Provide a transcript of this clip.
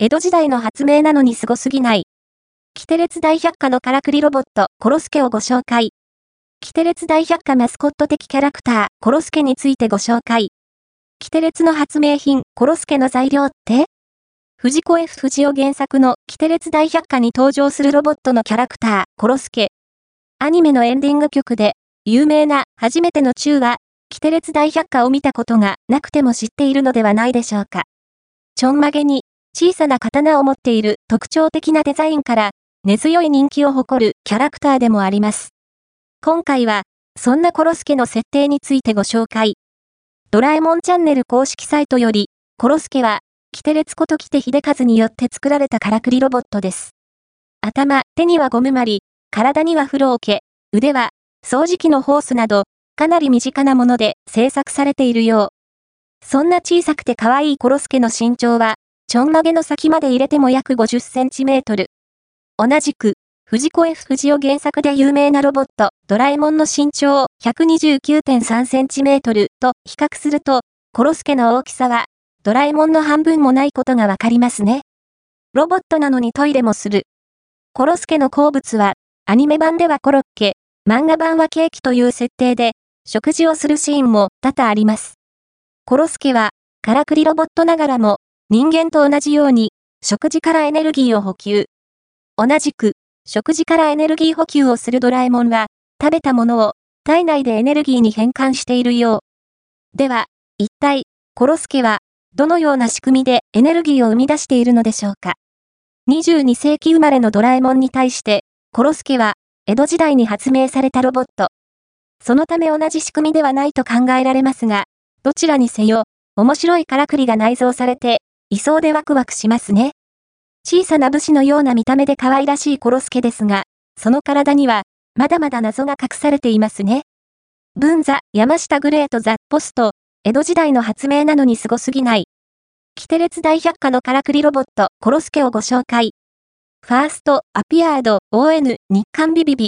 江戸時代の発明なのにすごすぎない。キテレツ大百科のからくりロボット、コロスケをご紹介。キテレツ大百科マスコット的キャラクター、コロスケについてご紹介。キテレツの発明品、コロスケの材料って?藤子 F 不二雄原作のキテレツ大百科に登場するロボットのキャラクター、コロスケ。アニメのエンディング曲で、有名な初めてのチューは、キテレツ大百科を見たことがなくても知っているのではないでしょうか。ちょんまげに、小さな刀を持っている特徴的なデザインから、根強い人気を誇るキャラクターでもあります。今回は、そんなコロスケの設定についてご紹介。ドラえもんチャンネル公式サイトより、コロスケは、キテレツことキテ秀和によって作られたからくりロボットです。頭、手にはゴムまり、体には風呂桶、腕は、掃除機のホースなど、かなり身近なもので制作されているよう。そんな小さくて可愛いコロスケの身長は、ちょんまげの先まで入れても約50センチメートル。同じく、藤子 F 不二雄原作で有名なロボット、ドラえもんの身長 129.3 センチメートルと比較すると、コロスケの大きさは、ドラえもんの半分もないことがわかりますね。ロボットなのにトイレもする。コロスケの好物は、アニメ版ではコロッケ、漫画版はケーキという設定で、食事をするシーンも多々あります。コロスケは、からくりロボットながらも、人間と同じように、食事からエネルギーを補給。同じく、食事からエネルギー補給をするドラえもんは、食べたものを、体内でエネルギーに変換しているよう。では、一体、コロスケは、どのような仕組みでエネルギーを生み出しているのでしょうか。22世紀生まれのドラえもんに対して、コロスケは、江戸時代に発明されたロボット。そのため同じ仕組みではないと考えられますが、どちらにせよ、面白いからくりが内蔵されて、いそうでワクワクしますね。小さな武士のような見た目で可愛らしいコロスケですが、その体には、まだまだ謎が隠されていますね。文座、山下グレートザ・ポスト、江戸時代の発明なのにすごすぎない。キテレツ大百科のからくりロボット、コロスケをご紹介。ファースト、アピアード、ON、日刊ビビビ。